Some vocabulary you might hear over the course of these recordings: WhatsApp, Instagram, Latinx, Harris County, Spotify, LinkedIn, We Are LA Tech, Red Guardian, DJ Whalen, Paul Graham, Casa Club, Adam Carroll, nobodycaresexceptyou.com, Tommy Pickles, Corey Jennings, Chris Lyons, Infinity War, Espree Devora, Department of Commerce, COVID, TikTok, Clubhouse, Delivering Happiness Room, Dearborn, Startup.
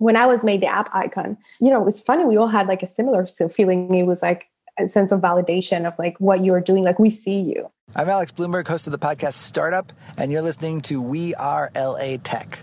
when I was made the app icon, you know, it was funny. We all had like a similar feeling. It was like a sense of validation of like what you're doing. Like, we see you. I'm Alex Bloomberg, host of the podcast Startup, and you're listening to We Are LA Tech.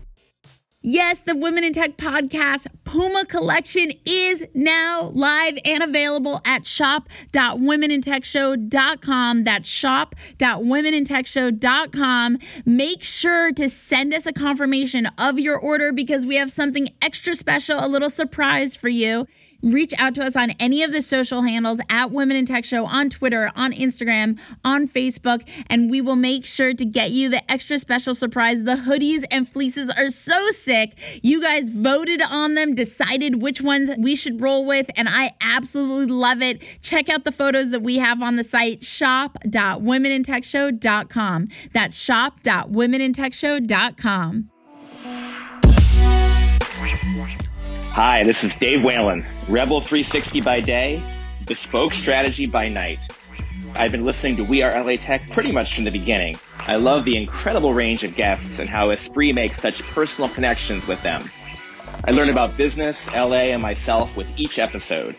Yes, the Women in Tech podcast Puma collection is now live and available at shop.womenintechshow.com. That's shop.womenintechshow.com. Make sure to send us a confirmation of your order because we have something extra special, a little surprise for you. Reach out to us on any of the social handles at Women in Tech Show on Twitter, on Instagram, on Facebook, and we will make sure to get you the extra special surprise. The hoodies and fleeces are so sick. You guys voted on them, decided which ones we should roll with, and I absolutely love it. Check out the photos that we have on the site, shop.womenintechshow.com. That's shop.womenintechshow.com. Hi, this is Dave Whalen, Rebel 360 by day, bespoke strategy by night. I've been listening to We Are LA Tech pretty much from the beginning. I love the incredible range of guests and how Espree makes such personal connections with them. I learn about business, LA, and myself with each episode.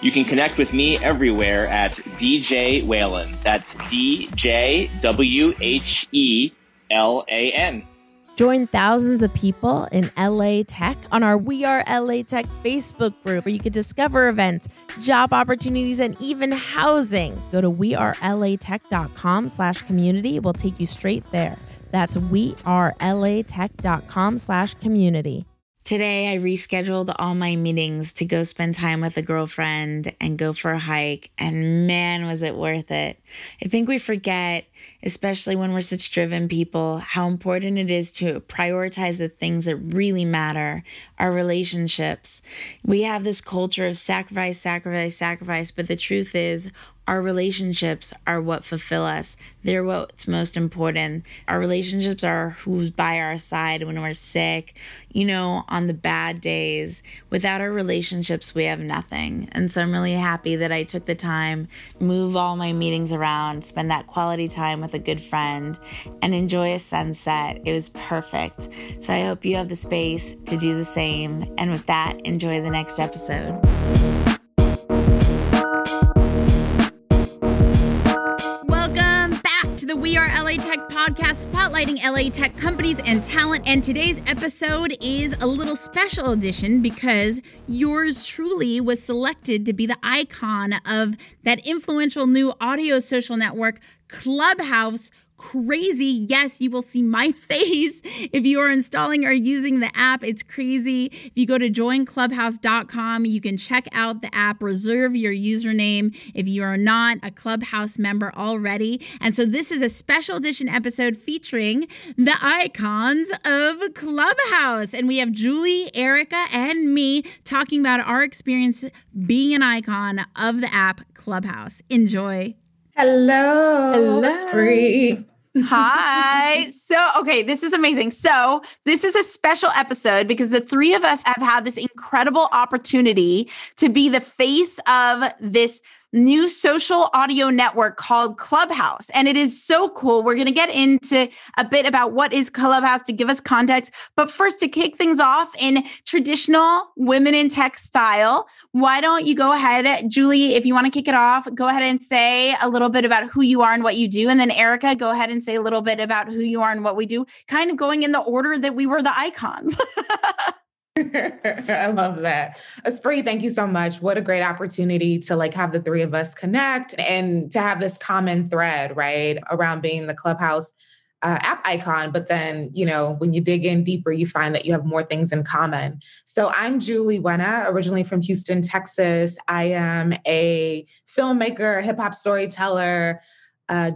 You can connect with me everywhere at DJ Whalen. That's D-J-W-H-E-L-A-N. Join thousands of people in LA Tech on our We Are LA Tech Facebook group, where you can discover events, job opportunities, and even housing. Go to wearelatech.com/community. We'll take you straight there. That's wearelatech.com/community. Today, I rescheduled all my meetings to go spend time with a girlfriend and go for a hike, and man, was it worth it. I think we forget, especially when we're such driven people, how important it is to prioritize the things that really matter, our relationships. We have this culture of sacrifice, sacrifice, sacrifice, but the truth is, our relationships are what fulfill us. They're what's most important. Our relationships are who's by our side when we're sick, you know, on the bad days. Without our relationships, we have nothing. And so I'm really happy that I took the time, move all my meetings around, spend that quality time with a good friend, and enjoy a sunset. It was perfect. So I hope you have the space to do the same. And with that, enjoy the next episode. The We Are LA Tech podcast, spotlighting LA tech companies and talent. And today's episode is a little special edition because yours truly was selected to be the icon of that influential new audio social network, Clubhouse. Crazy. Yes, you will see my face if you are installing or using the app. It's crazy. If you go to joinclubhouse.com, you can check out the app, reserve your username if you are not a Clubhouse member already. And so this is a special edition episode featuring the icons of Clubhouse. And we have Julie, Erica, and me talking about our experience being an icon of the app Clubhouse. Enjoy. Hello, Espree. Hi. So, okay, this is amazing. So this is a special episode because the three of us have had this incredible opportunity to be the face of this new social audio network called Clubhouse. And it is so cool. We're going to get into a bit about what is Clubhouse to give us context. But first, to kick things off in traditional Women in Tech style, why don't you go ahead, Julie, if you want to kick it off, go ahead and say a little bit about who you are and what you do. And then Erica, go ahead and say a little bit about who you are and what we do, kind of going in the order that we were the icons. I love that. Espree, thank you so much. What a great opportunity to like have the three of us connect and to have this common thread, right, around being the Clubhouse app icon. But then, you know, when you dig in deeper, you find that you have more things in common. So I'm Julie Wenna, originally from Houston, Texas. I am a filmmaker, hip hop storyteller,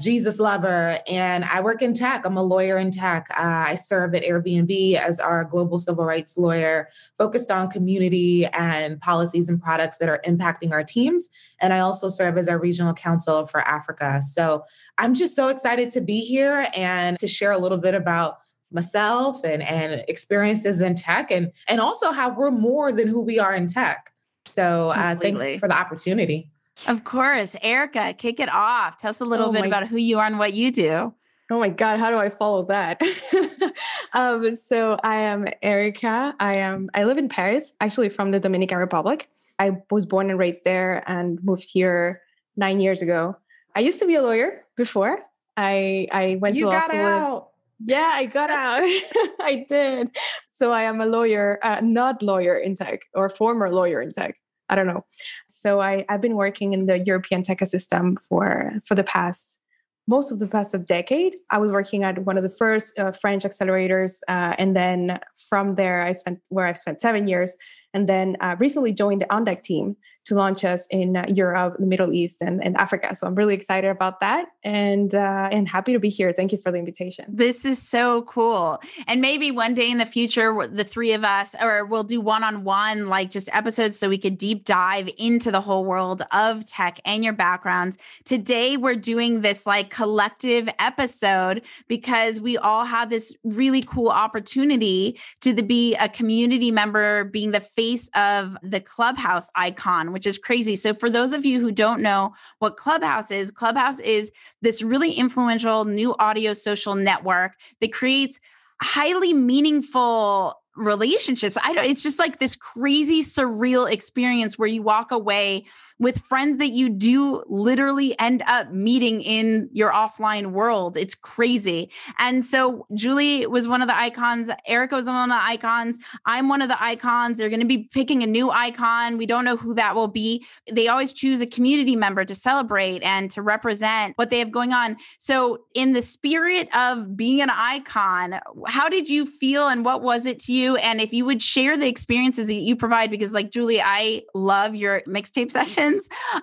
Jesus lover, and I work in tech. I'm a lawyer in tech. I serve at Airbnb as our global civil rights lawyer, focused on community and policies and products that are impacting our teams. And I also serve as our regional counsel for Africa. So I'm just so excited to be here and to share a little bit about myself and experiences in tech, and also how we're more than who we are in tech. So thanks for the opportunity. Of course. Erica, kick it off. Tell us a little bit about who you are and what you do. Oh my God. How do I follow that? So I am Erica. I live in Paris, actually from the Dominican Republic. I was born and raised there and moved here 9 years ago. I used to be a lawyer before. I went to law school. You got out. Yeah, I got out. I did. So I am a lawyer, not lawyer in tech, or former lawyer in tech. I don't know. So I've been working in the European tech ecosystem for the past, most of the past decade. I was working at one of the first French accelerators. And then from there, I've spent 7 years. And then recently joined the OnDeck team to launch us in Europe, the Middle East, and Africa. So I'm really excited about that and happy to be here. Thank you for the invitation. This is so cool. And maybe one day in the future, the three of us, or we'll do one-on-one, like just episodes so we could deep dive into the whole world of tech and your backgrounds. Today, we're doing this like collective episode because we all have this really cool opportunity to be a community member, being the face of the Clubhouse icon, which is crazy. So for those of you who don't know what Clubhouse is this really influential new audio social network that creates highly meaningful relationships. It's just like this crazy, surreal experience where you walk away with friends that you do literally end up meeting in your offline world. It's crazy. And so Julie was one of the icons. Erica was one of the icons. I'm one of the icons. They're going to be picking a new icon. We don't know who that will be. They always choose a community member to celebrate and to represent what they have going on. So in the spirit of being an icon, how did you feel and what was it to you? And if you would share the experiences that you provide, because like Julie, I love your mixtape session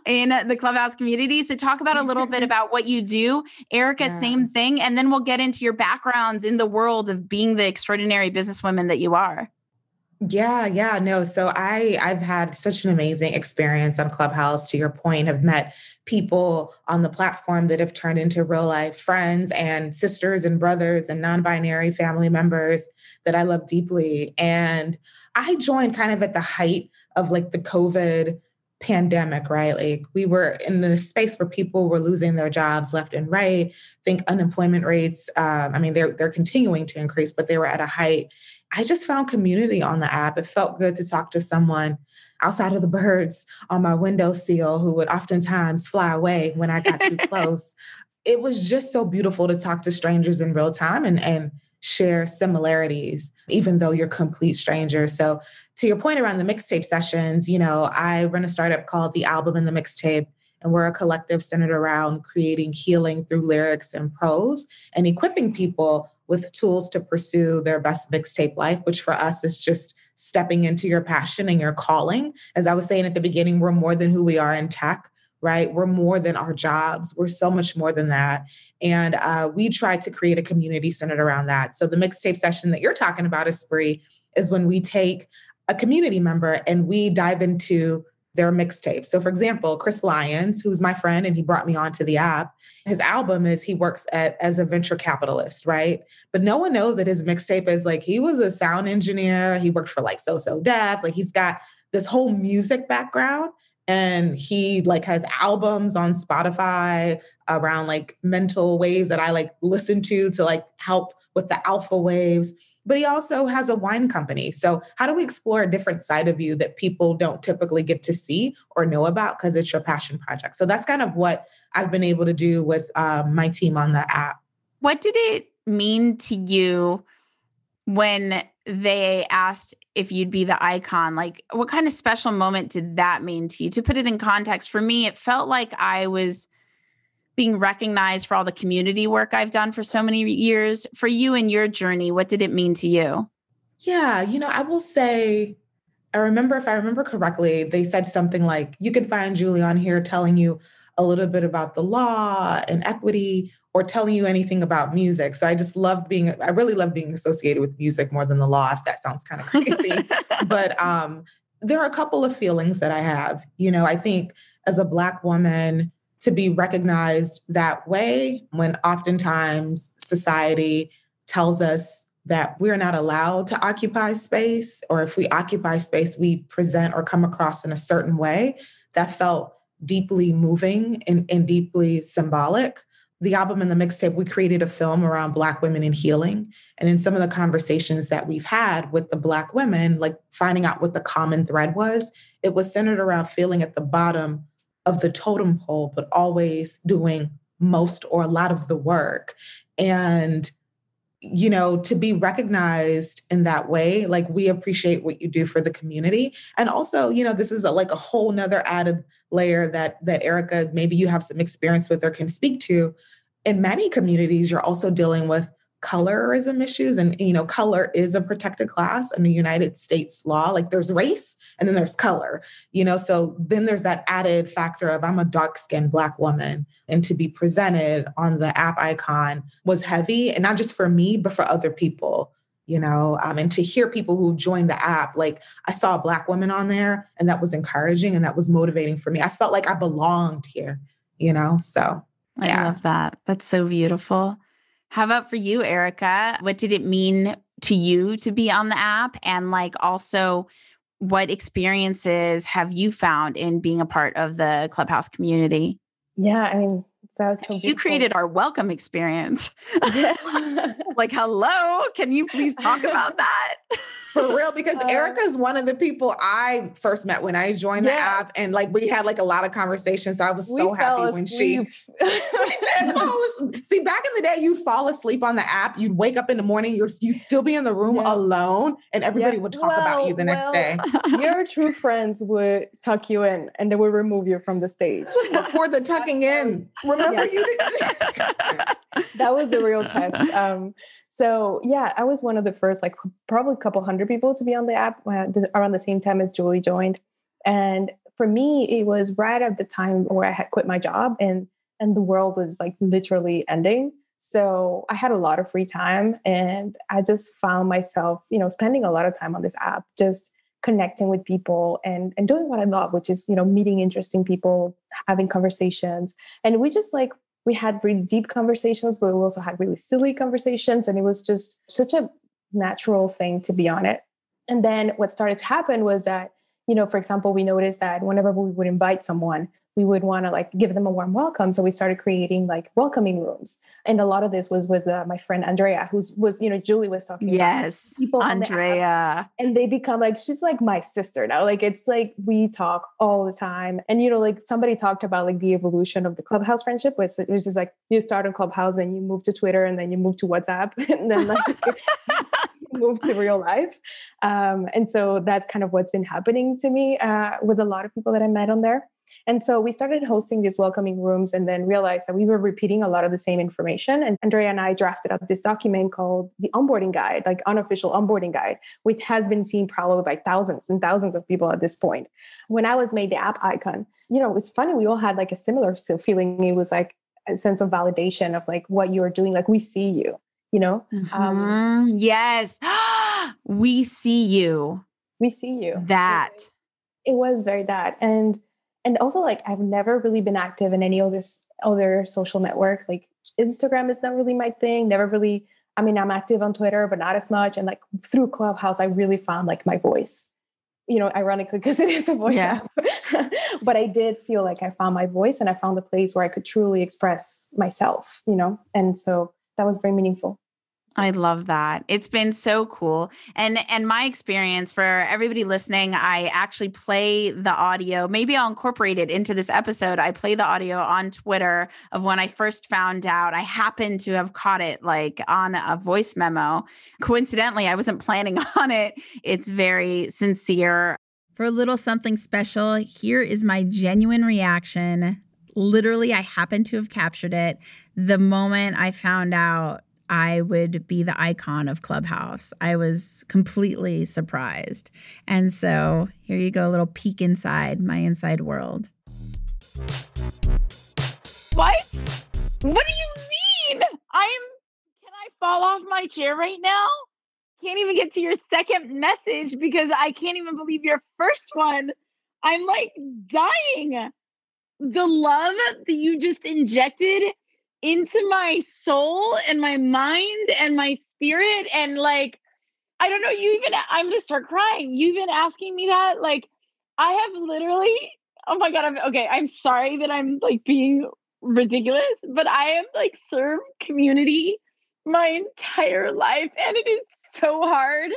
in the Clubhouse community. So talk about a little bit about what you do. Erica, same thing. And then we'll get into your backgrounds in the world of being the extraordinary businesswoman that you are. Yeah. No. So I've had such an amazing experience on Clubhouse. To your point, I've met people on the platform that have turned into real life friends and sisters and brothers and non-binary family members that I love deeply. And I joined kind of at the height of like the COVID pandemic, right? Like we were in the space where people were losing their jobs left and right. I think unemployment rates, they're continuing to increase, but they were at a height. I just found community on the app. It felt good to talk to someone outside of the birds on my windowsill who would oftentimes fly away when I got too close. It was just so beautiful to talk to strangers in real time and share similarities, even though you're complete strangers. So to your point around the mixtape sessions, I run a startup called The Album and the Mixtape, and we're a collective centered around creating healing through lyrics and prose and equipping people with tools to pursue their best mixtape life, which for us is just stepping into your passion and your calling. As I was saying at the beginning, we're more than who we are in tech, right? We're more than our jobs. We're so much more than that. And we try to create a community centered around that. So the mixtape session that you're talking about, Espree, is when we take a community member and we dive into their mixtape. So for example, Chris Lyons, who's my friend, and he brought me onto the app, his album is he works as a venture capitalist, right? But no one knows that his mixtape is like, he was a sound engineer. He worked for like So So Def. Like he's got this whole music background. And he like has albums on Spotify around like mental waves that I like listen to like help with the alpha waves. But he also has a wine company. So how do we explore a different side of you that people don't typically get to see or know about because it's your passion project? So that's kind of what I've been able to do with my team on the app. What did it mean to you when they asked if you'd be the icon? Like what kind of special moment did that mean to you? To put it in context, for me, it felt like I was being recognized for all the community work I've done for so many years. For you and your journey, what did it mean to you? Yeah, I will say, I remember, if I remember correctly, they said something like, you can find Julie on here telling you a little bit about the law and equity or telling you anything about music. So I just love being, I really love being associated with music more than the law, if that sounds kind of crazy. But there are a couple of feelings that I have. You know, I think as a Black woman, to be recognized that way, when oftentimes society tells us that we're not allowed to occupy space, or if we occupy space, we present or come across in a certain way, that felt deeply moving and deeply symbolic. The Album and the Mixtape, we created a film around Black women in healing. And in some of the conversations that we've had with the Black women, like finding out what the common thread was, it was centered around feeling at the bottom of the totem pole, but always doing most or a lot of the work. And, you know, to be recognized in that way, like, we appreciate what you do for the community. And also, you know, this is a whole nother added layer that Erica, maybe you have some experience with or can speak to. In many communities, you're also dealing with colorism issues. And, you know, color is a protected class in the United States law. Like, there's race and then there's color, you know, so then there's that added factor of I'm a dark-skinned Black woman. And to be presented on the app icon was heavy. And not just for me, but for other people, you know, and to hear people who joined the app, like, I saw a Black woman on there and that was encouraging and that was motivating for me. I felt like I belonged here, you know, so. Yeah. I love that. That's so beautiful. How about for you, Erica? What did it mean to you to be on the app? And also, what experiences have you found in being a part of the Clubhouse community? Yeah, I mean, that was so beautiful. You created our welcome experience. Yeah. Hello, can you please talk about that? For real, because Erica's one of the people I first met when I joined the app. And we had a lot of conversations. So I was so happy when see, back in the day, you'd fall asleep on the app. You'd wake up in the morning. You'd still be in the room alone. And everybody would talk about you the next day. Your true friends would tuck you in and they would remove you from the stage. This was before the tucking in. Remember you did? That was the real test. So yeah, I was one of the first, probably a couple hundred people to be on the app around the same time as Julie joined. And for me, it was right at the time where I had quit my job and the world was literally ending. So I had a lot of free time and I just found myself, you know, spending a lot of time on this app, just connecting with people and doing what I love, which is, you know, meeting interesting people, having conversations. And we just we had really deep conversations, but we also had really silly conversations. And it was just such a natural thing to be on it. And then what started to happen was that, you know, for example, we noticed that whenever we would invite someone, we would want to give them a warm welcome. So we started creating welcoming rooms. And a lot of this was with my friend, Andrea, who Julie was talking about. People Andrea. And they become she's my sister now. It's we talk all the time. And, you know, somebody talked about the evolution of the Clubhouse friendship, which is you start on Clubhouse and you move to Twitter and then you move to WhatsApp and then you move to real life. And so that's kind of what's been happening to me with a lot of people that I met on there. And so we started hosting these welcoming rooms and then realized that we were repeating a lot of the same information. And Andrea and I drafted up this document called the onboarding guide, unofficial onboarding guide, which has been seen probably by thousands and thousands of people at this point. When I was made the app icon, you know, it was funny. We all had a similar feeling. It was a sense of validation of what you are doing. We see you, you know? Mm-hmm. Yes. We see you. We see you. That. It was very that. And also, I've never really been active in any other social network. Instagram is not really my thing. Never really. I mean, I'm active on Twitter, but not as much. And through Clubhouse, I really found my voice. You know, ironically, because it is a voice app. But I did feel I found my voice, and I found the place where I could truly express myself. You know, and so that was very meaningful. I love that. It's been so cool. And my experience for everybody listening, I actually play the audio. Maybe I'll incorporate it into this episode. I play the audio on Twitter of when I first found out. I happened to have caught it on a voice memo. Coincidentally, I wasn't planning on it. It's very sincere. For a little something special, here is my genuine reaction. Literally, I happened to have captured it the moment I found out I would be the icon of Clubhouse. I was completely surprised. And so here you go, a little peek inside my inside world. What? What do you mean? Can I fall off my chair right now? Can't even get to your second message because I can't even believe your first one. I'm like dying. The love that you just injected into my soul and my mind and my spirit. And like, I don't know, I'm going to start crying. You've been asking me that. Like, I have literally, oh my God, I'm sorry that I'm like being ridiculous, but I have like served community my entire life. And it is so hard.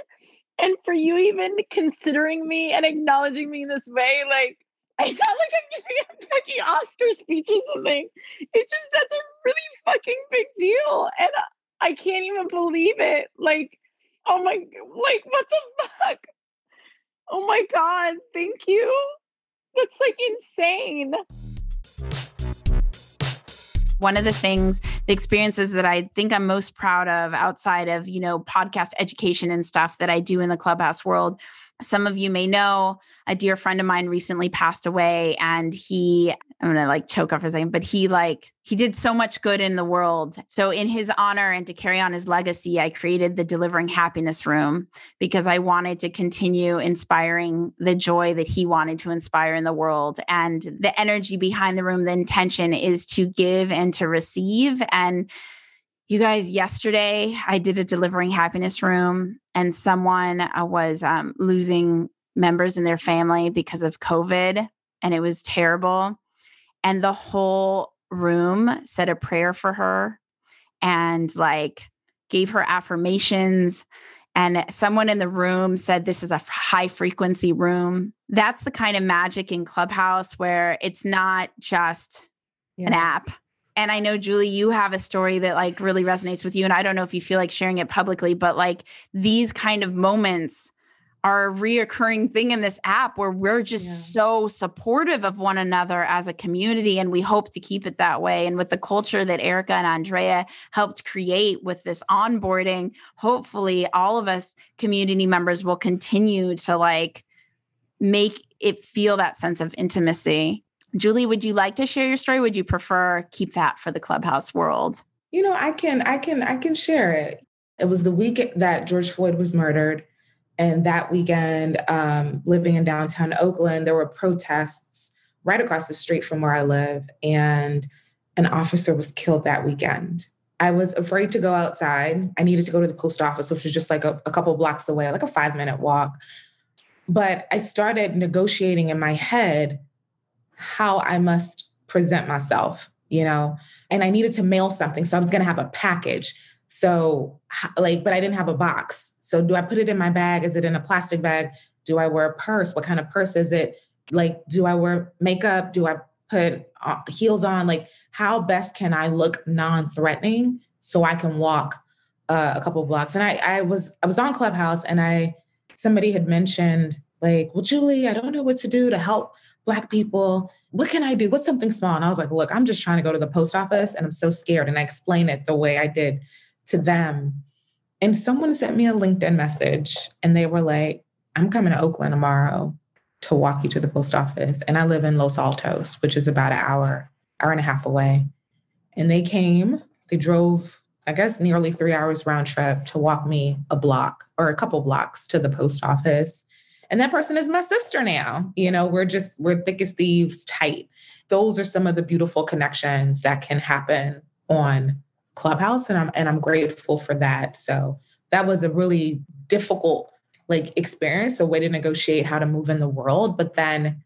And for you even considering me and acknowledging me in this way, like, I sound like I'm giving a fucking Oscar speech or something. It's just, that's a really fucking big deal. And I can't even believe it. Like, oh my, like, what the fuck? Oh my God, thank you. That's like insane. One of the things, the experiences that I think I'm most proud of outside of, you know, podcast education and stuff that I do in the Clubhouse world. Some of you may know a dear friend of mine recently passed away, and I'm going to like choke up for a second, but he did so much good in the world. So in his honor and to carry on his legacy, I created the Delivering Happiness Room because I wanted to continue inspiring the joy that he wanted to inspire in the world. And the energy behind the room, the intention is to give and to receive. And you guys, yesterday I did a Delivering Happiness Room and someone was losing members in their family because of COVID, and it was terrible. And the whole room said a prayer for her and like gave her affirmations. And someone in the room said, this is a high frequency room. That's the kind of magic in Clubhouse where it's not just an app. And I know, Julie, you have a story that like really resonates with you. And I don't know if you feel like sharing it publicly, but like these kind of moments are a reoccurring thing in this app where we're just so supportive of one another as a community. And we hope to keep it that way. And with the culture that Erica and Andrea helped create with this onboarding, hopefully all of us community members will continue to like make it feel that sense of intimacy. Julie, would you like to share your story? Would you prefer keep that for the Clubhouse world? You know, I can share it. It was the week that George Floyd was murdered. And that weekend, living in downtown Oakland, there were protests right across the street from where I live. And an officer was killed that weekend. I was afraid to go outside. I needed to go to the post office, which was just like a couple blocks away, like a 5-minute walk. But I started negotiating in my head how I must present myself, you know, and I needed to mail something. So I was going to have a package. So like, but I didn't have a box. So do I put it in my bag? Is it in a plastic bag? Do I wear a purse? What kind of purse is it? Like, do I wear makeup? Do I put heels on? Like, how best can I look non-threatening so I can walk a couple blocks? And I was on Clubhouse and somebody had mentioned like, well, Julie, I don't know what to do to help Black people. What can I do? What's something small? And I was like, look, I'm just trying to go to the post office and I'm so scared. And I explained it the way I did to them. And someone sent me a LinkedIn message and they were like, I'm coming to Oakland tomorrow to walk you to the post office. And I live in Los Altos, which is about an hour and a half away. And they came, they drove, I guess, nearly 3 hours round trip to walk me a block or a couple blocks to the post office. And that person is my sister now. You know, we're thick as thieves tight. Those are some of the beautiful connections that can happen on Clubhouse. And I'm grateful for that. So that was a really difficult like experience, a way to negotiate how to move in the world. But then,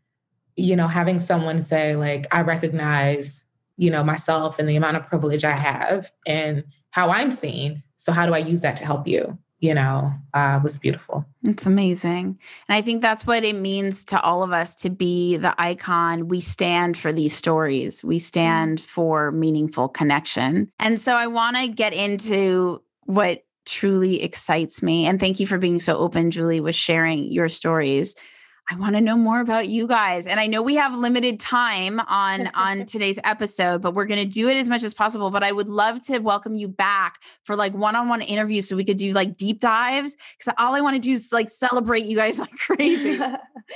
you know, having someone say like, I recognize, you know, myself and the amount of privilege I have and how I'm seen. So how do I use that to help you? You know, was beautiful. It's amazing. And I think that's what it means to all of us to be the icon. We stand for these stories. We stand for meaningful connection. And so I want to get into what truly excites me. And thank you for being so open, Julie, with sharing your stories. I want to know more about you guys. And I know we have limited time on today's episode, but we're going to do it as much as possible. But I would love to welcome you back for like one-on-one interviews so we could do like deep dives, because all I want to do is like celebrate you guys like crazy.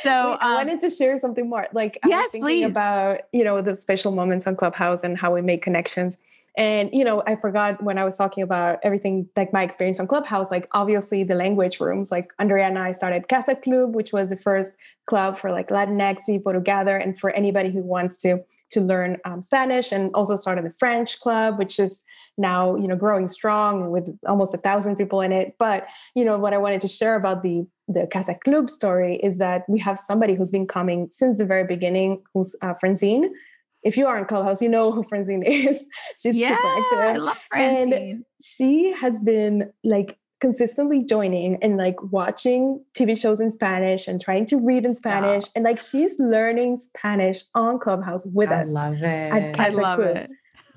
So wait, I wanted to share something more. Like, I was thinking about, you know, the special moments on Clubhouse and how we make connections. And, you know, I forgot when I was talking about everything, like my experience on Clubhouse, like obviously the language rooms, like Andrea and I started Casa Club, which was the first club for like Latinx people to gather and for anybody who wants to learn Spanish, and also started the French Club, which is now, you know, growing strong with almost 1,000 people in it. But, you know, what I wanted to share about the Casa Club story is that we have somebody who's been coming since the very beginning, who's Francine. If you are in Clubhouse, you know who Francine is. She's super active. I love Francine. And she has been like consistently joining and like watching TV shows in Spanish and trying to read in Spanish. And like, she's learning Spanish on Clubhouse with us. I love it. I love it.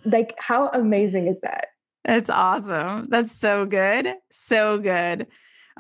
Like, how amazing is that? That's awesome. That's so good. So good.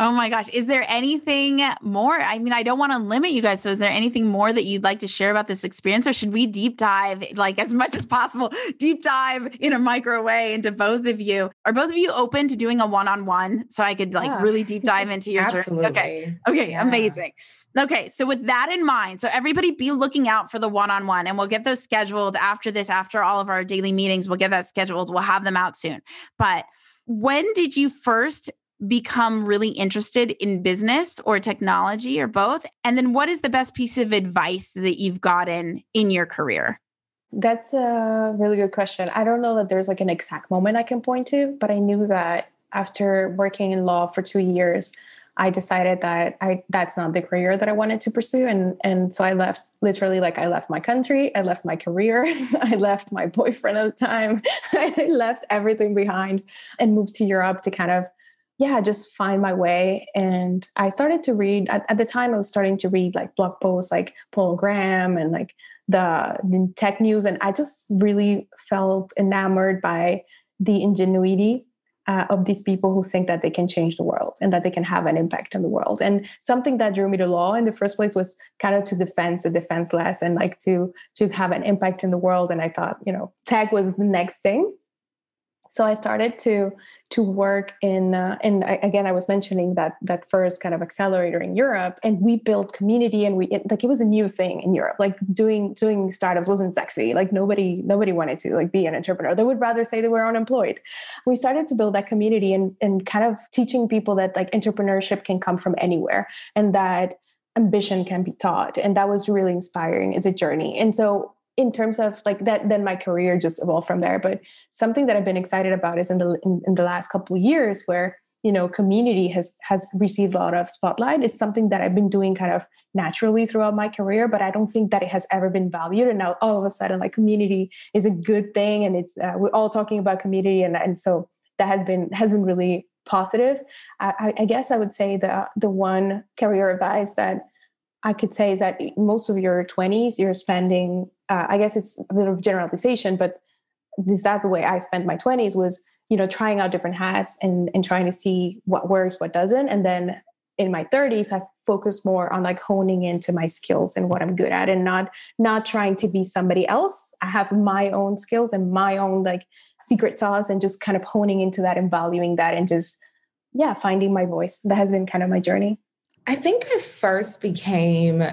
Oh my gosh. Is there anything more? I mean, I don't want to limit you guys. So is there anything more that you'd like to share about this experience, or should we deep dive like as much as possible, deep dive in a micro way into both of you? Are both of you open to doing a one-on-one so I could like really deep dive into your journey? Okay. Yeah. Amazing. Okay. So with that in mind, so everybody be looking out for the one-on-one, and we'll get those scheduled after this, after all of our daily meetings, we'll get that scheduled. We'll have them out soon. But when did you first become really interested in business or technology or both? And then what is the best piece of advice that you've gotten in your career? That's a really good question. I don't know that there's like an exact moment I can point to, but I knew that after working in law for 2 years, I decided that that's not the career that I wanted to pursue. And so I left, literally, like I left my country, I left my career, I left my boyfriend at the time, I left everything behind and moved to Europe to kind of just find my way. And I started to read, at the time I was starting to read like blog posts, like Paul Graham and like the tech news. And I just really felt enamored by the ingenuity of these people who think that they can change the world and that they can have an impact on the world. And something that drew me to law in the first place was kind of to defend the defenseless and like to have an impact in the world. And I thought, you know, tech was the next thing. So I started to work in, and again, I was mentioning that first kind of accelerator in Europe, and we built community, and it was a new thing in Europe. Like doing startups wasn't sexy. Like nobody wanted to like be an entrepreneur. They would rather say they were unemployed. We started to build that community and kind of teaching people that like entrepreneurship can come from anywhere and that ambition can be taught. And that was really inspiring as a journey. And so in terms of like that, then my career just evolved from there. But something that I've been excited about is in the last couple of years where, you know, community has received a lot of spotlight. It's something that I've been doing kind of naturally throughout my career, but I don't think that it has ever been valued. And now all of a sudden, like community is a good thing. And it's, we're all talking about community. And so that has been really positive. I guess I would say the one career advice that I could say is that most of your 20s, you're spending, I guess it's a bit of generalization, but that's the way I spent my 20s was, you know, trying out different hats and trying to see what works, what doesn't. And then in my 30s, I focused more on like honing into my skills and what I'm good at and not trying to be somebody else. I have my own skills and my own like secret sauce and just kind of honing into that and valuing that and just, finding my voice. That has been kind of my journey. I think I first became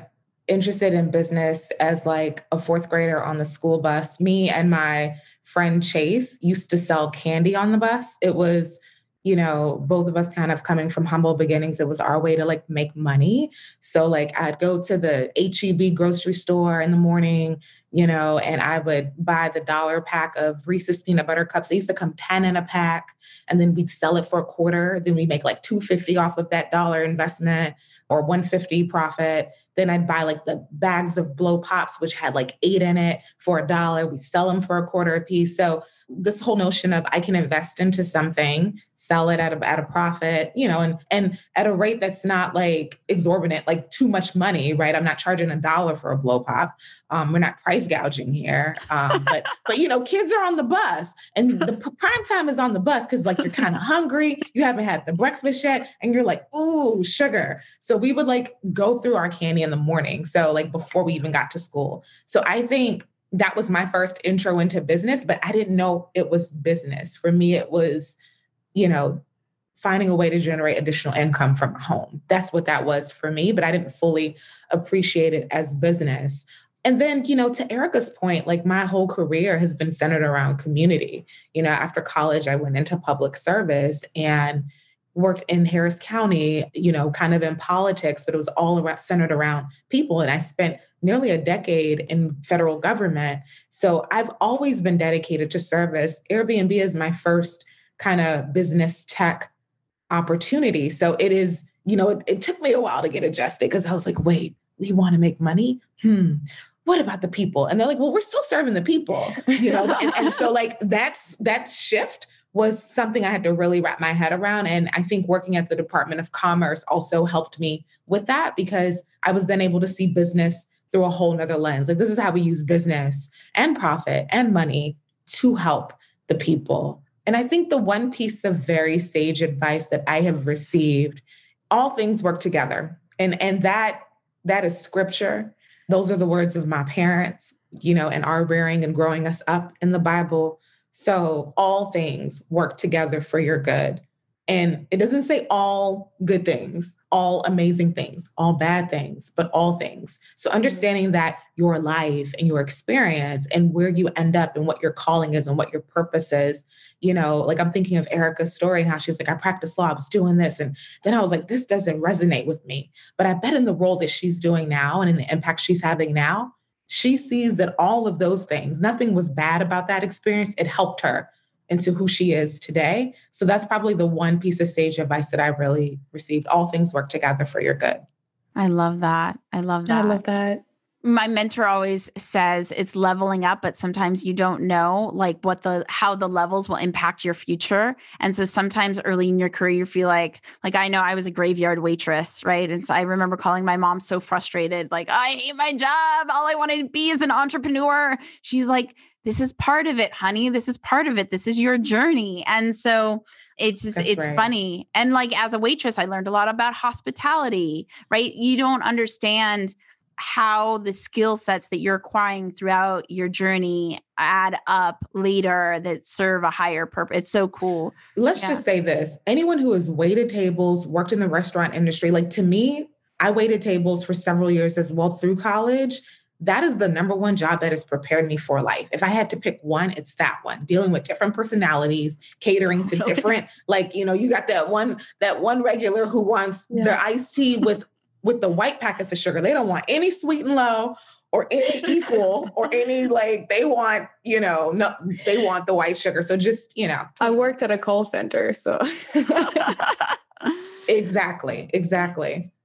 interested in business as like a fourth grader on the school bus. Me and my friend Chase used to sell candy on the bus. It was, you know, both of us kind of coming from humble beginnings. It was our way to like make money. So like I'd go to the HEB grocery store in the morning, you know, and I would buy the $1 pack of Reese's peanut butter cups. They used to come 10 in a pack, and then we'd sell it for a quarter. Then we'd make like $2.50 off of that $1 investment or $1.50 profit. Then I'd buy like the bags of blow pops, which had like 8 in it for $1. We'd sell them for a quarter a piece. So this whole notion of I can invest into something, sell it at a profit, you know, and at a rate that's not like exorbitant, like too much money, right? I'm not charging $1 for a blow pop. We're not price gouging here. But you know, kids are on the bus and the prime time is on the bus because like you're kind of hungry, you haven't had the breakfast yet, and you're like, ooh, sugar. So we would like go through our candy in the morning. So like before we even got to school. So I think that was my first intro into business, but I didn't know it was business. For me, it was, you know, finding a way to generate additional income from home. That's what that was for me, but I didn't fully appreciate it as business. And then, you know, to Erica's point, like my whole career has been centered around community. You know, after college, I went into public service and worked in Harris County, you know, kind of in politics, but it was all around, centered around people. And I spent nearly a decade in federal government. So I've always been dedicated to service. Airbnb is my first kind of business tech opportunity. So it is, you know, it took me a while to get adjusted because I was like, wait, we want to make money? What about the people? And they're like, well, we're still serving the people, you know? and so like that shift was something I had to really wrap my head around. And I think working at the Department of Commerce also helped me with that because I was then able to see business through a whole nother lens. Like this is how we use business and profit and money to help the people. And I think the one piece of very sage advice that I have received, all things work together. And that is scripture. Those are the words of my parents, you know, and our rearing and growing us up in the Bible. So all things work together for your good. And it doesn't say all good things, all amazing things, all bad things, but all things. So understanding that your life and your experience and where you end up and what your calling is and what your purpose is, you know, like I'm thinking of Erica's story and how she's like, I practiced law, I was doing this. And then I was like, this doesn't resonate with me. But I bet in the role that she's doing now and in the impact she's having now, she sees that all of those things, nothing was bad about that experience. It helped her into who she is today. So that's probably the one piece of sage advice that I really received. All things work together for your good. I love that. I love that. I love that. My mentor always says it's leveling up, but sometimes you don't know like what how the levels will impact your future. And so sometimes early in your career, you feel like I know I was a graveyard waitress, right? And so I remember calling my mom so frustrated, like, I hate my job. All I want to be is an entrepreneur. She's like, this is part of it, honey. This is part of it. This is your journey. And so it's just, that's it's right. Funny. And like as a waitress, I learned a lot about hospitality, right? You don't understand how the skill sets that you're acquiring throughout your journey add up later that serve a higher purpose. It's so cool. Let's just say this. Anyone who has waited tables, worked in the restaurant industry, like to me, I waited tables for several years as well through college. That is the number one job that has prepared me for life. If I had to pick one, it's that one. Dealing with different personalities, catering to different, like, you know, you got that one regular who wants their iced tea with the white packets of sugar. They don't want any sweet and low or any equal or any, like they want, you know, no, they want the white sugar. So just, you know. I worked at a call center, so. Exactly.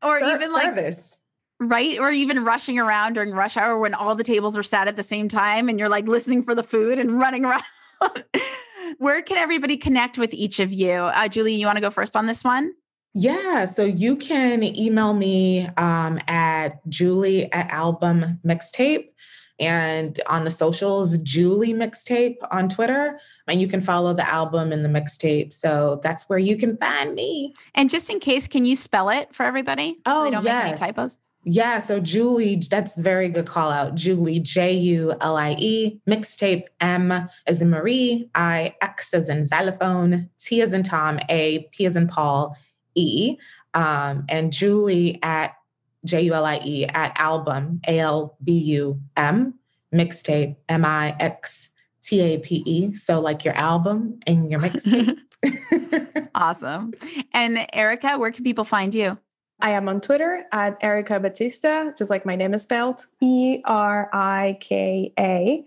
Or even like service. Right. Or even rushing around during rush hour when all the tables are sat at the same time and you're like listening for the food and running around. Where can everybody connect with each of you? Julie, you want to go first on this one? Yeah. So you can email me at Julie@AlbumMixtape and on the socials, Julie Mixtape on Twitter. And you can follow the album and the mixtape. So that's where you can find me. And just in case, can you spell it for everybody? So they don't make any typos. Yeah. So Julie, that's a very good call out. Julie, Julie, mixtape, M as in Marie, I, X as in xylophone, T as in Tom, A, P as in Paul, E, and Julie at Julie at album, ALBUM, mixtape, MIXTAPE. So like your album and your mixtape. Awesome. And Erica, where can people find you? I am on Twitter at Erica Batista, just like my name is spelled, ErikaBatista.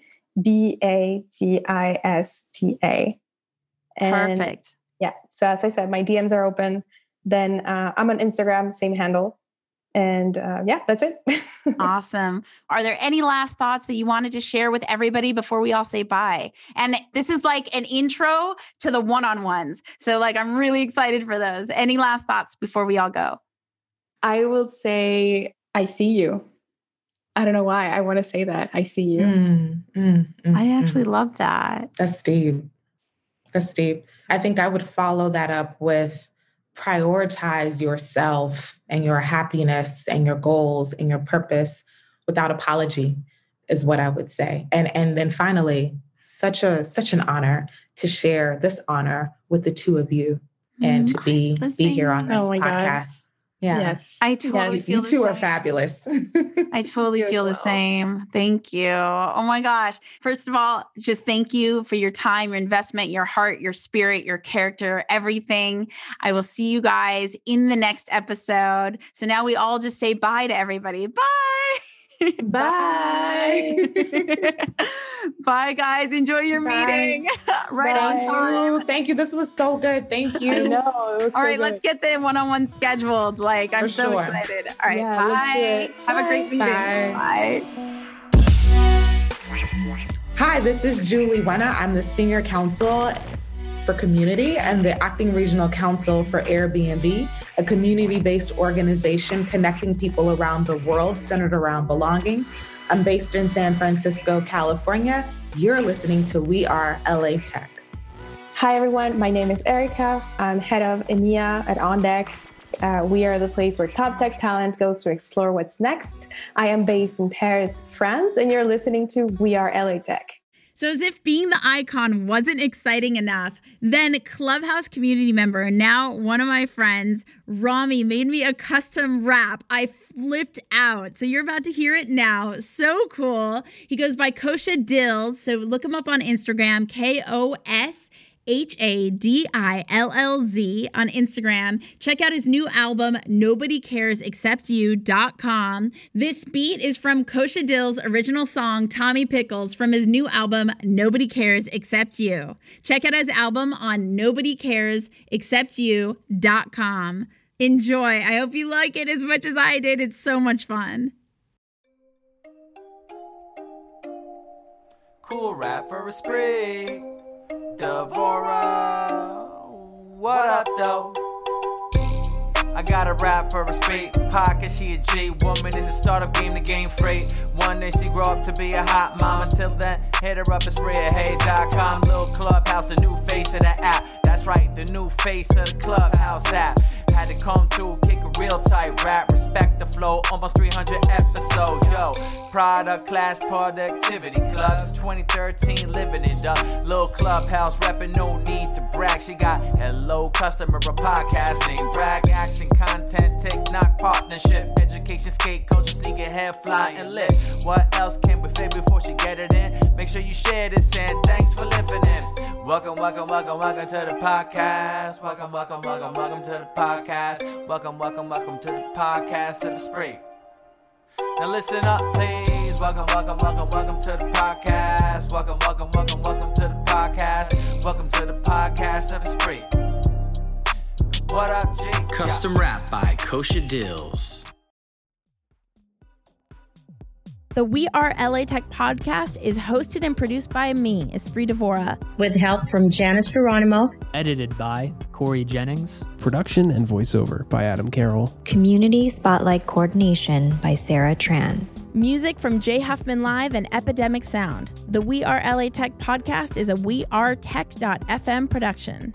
Perfect. Yeah. So as I said, my DMs are open. Then I'm on Instagram, same handle. And yeah, that's it. Awesome. Are there any last thoughts that you wanted to share with everybody before we all say bye? And this is like an intro to the one-on-ones. So like, I'm really excited for those. Any last thoughts before we all go? I will say, I see you. I don't know why I want to say that. I see you. I actually love that. That's deep. I think I would follow that up with prioritize yourself and your happiness and your goals and your purpose without apology is what I would say. And then finally, such an honor to share this honor with the two of you and to be here on this podcast. God. Yeah. Yes. I totally feel the same. You two are fabulous. I totally feel the same. Thank you. Oh my gosh. First of all, just thank you for your time, your investment, your heart, your spirit, your character, everything. I will see you guys in the next episode. So now we all just say bye to everybody. Bye. Bye. Bye, guys. Enjoy your meeting. Right on time. Thank you. This was so good. Thank you. I know. It was All right, good. Let's get the one-on-one scheduled. Like, I'm so excited. All right. Yeah, bye. Have a great meeting. Bye. Bye. Hi, this is Julie Wenna. I'm the Senior Counsel for Community and the Acting Regional Counsel for Airbnb, a community-based organization connecting people around the world centered around belonging. I'm based in San Francisco, California. You're listening to We Are LA Tech. Hi, everyone. My name is Erica. I'm head of EMEA at OnDeck. We are the place where top tech talent goes to explore what's next. I am based in Paris, France, and you're listening to We Are LA Tech. So as if being the icon wasn't exciting enough, then Clubhouse community member, and now one of my friends, Rami, made me a custom wrap. I flipped out. So you're about to hear it now. So cool. He goes by Kosha Dillz. So look him up on Instagram, KOSHADILLZ on Instagram. Check out his new album, nobodycaresexceptyou.com. This beat is from Kosha Dillz' original song, Tommy Pickles, from his new album, Nobody Cares Except You. Check out his album on nobodycaresexceptyou.com. Enjoy. I hope you like it as much as I did. It's so much fun. Cool rap for Espree Devora, what up though? I got a rap for Espree Pocket, she a G woman in the startup game, the game free. One day she grow up to be a hot mom. Until then, hit her up Espree@hey.com. Little Clubhouse, the new face of the app. That's right, the new face of the Clubhouse app. Had to come through, kick a real tight rap. Respect the flow, almost 300 episodes, yo. Product class, productivity clubs, 2013, living it up. Little Clubhouse, reppin', no need to brag. She got hello customer, a podcast named Brag. Action, content, TikTok, partnership, education, skate, culture, sneaker, hair, fly, and lit. What else can we fit before she get it in? Make sure you share this and thanks for listening. Welcome, welcome, welcome, welcome to the podcast. Welcome, welcome, welcome, welcome to the podcast. Welcome, welcome, welcome to the podcast of Espree. Now listen up, please. Welcome, welcome, welcome, welcome to the podcast. Welcome, welcome, welcome, welcome to the podcast. Welcome to the podcast of Espree. What up, G? Custom rap by Kosha Dillz. The We Are LA Tech podcast is hosted and produced by me, Espree Devora, with help from Janice Geronimo. Edited by Corey Jennings. Production and voiceover by Adam Carroll. Community Spotlight coordination by Sarah Tran. Music from Jay Huffman Live and Epidemic Sound. The We Are LA Tech podcast is a wearetech.fm production.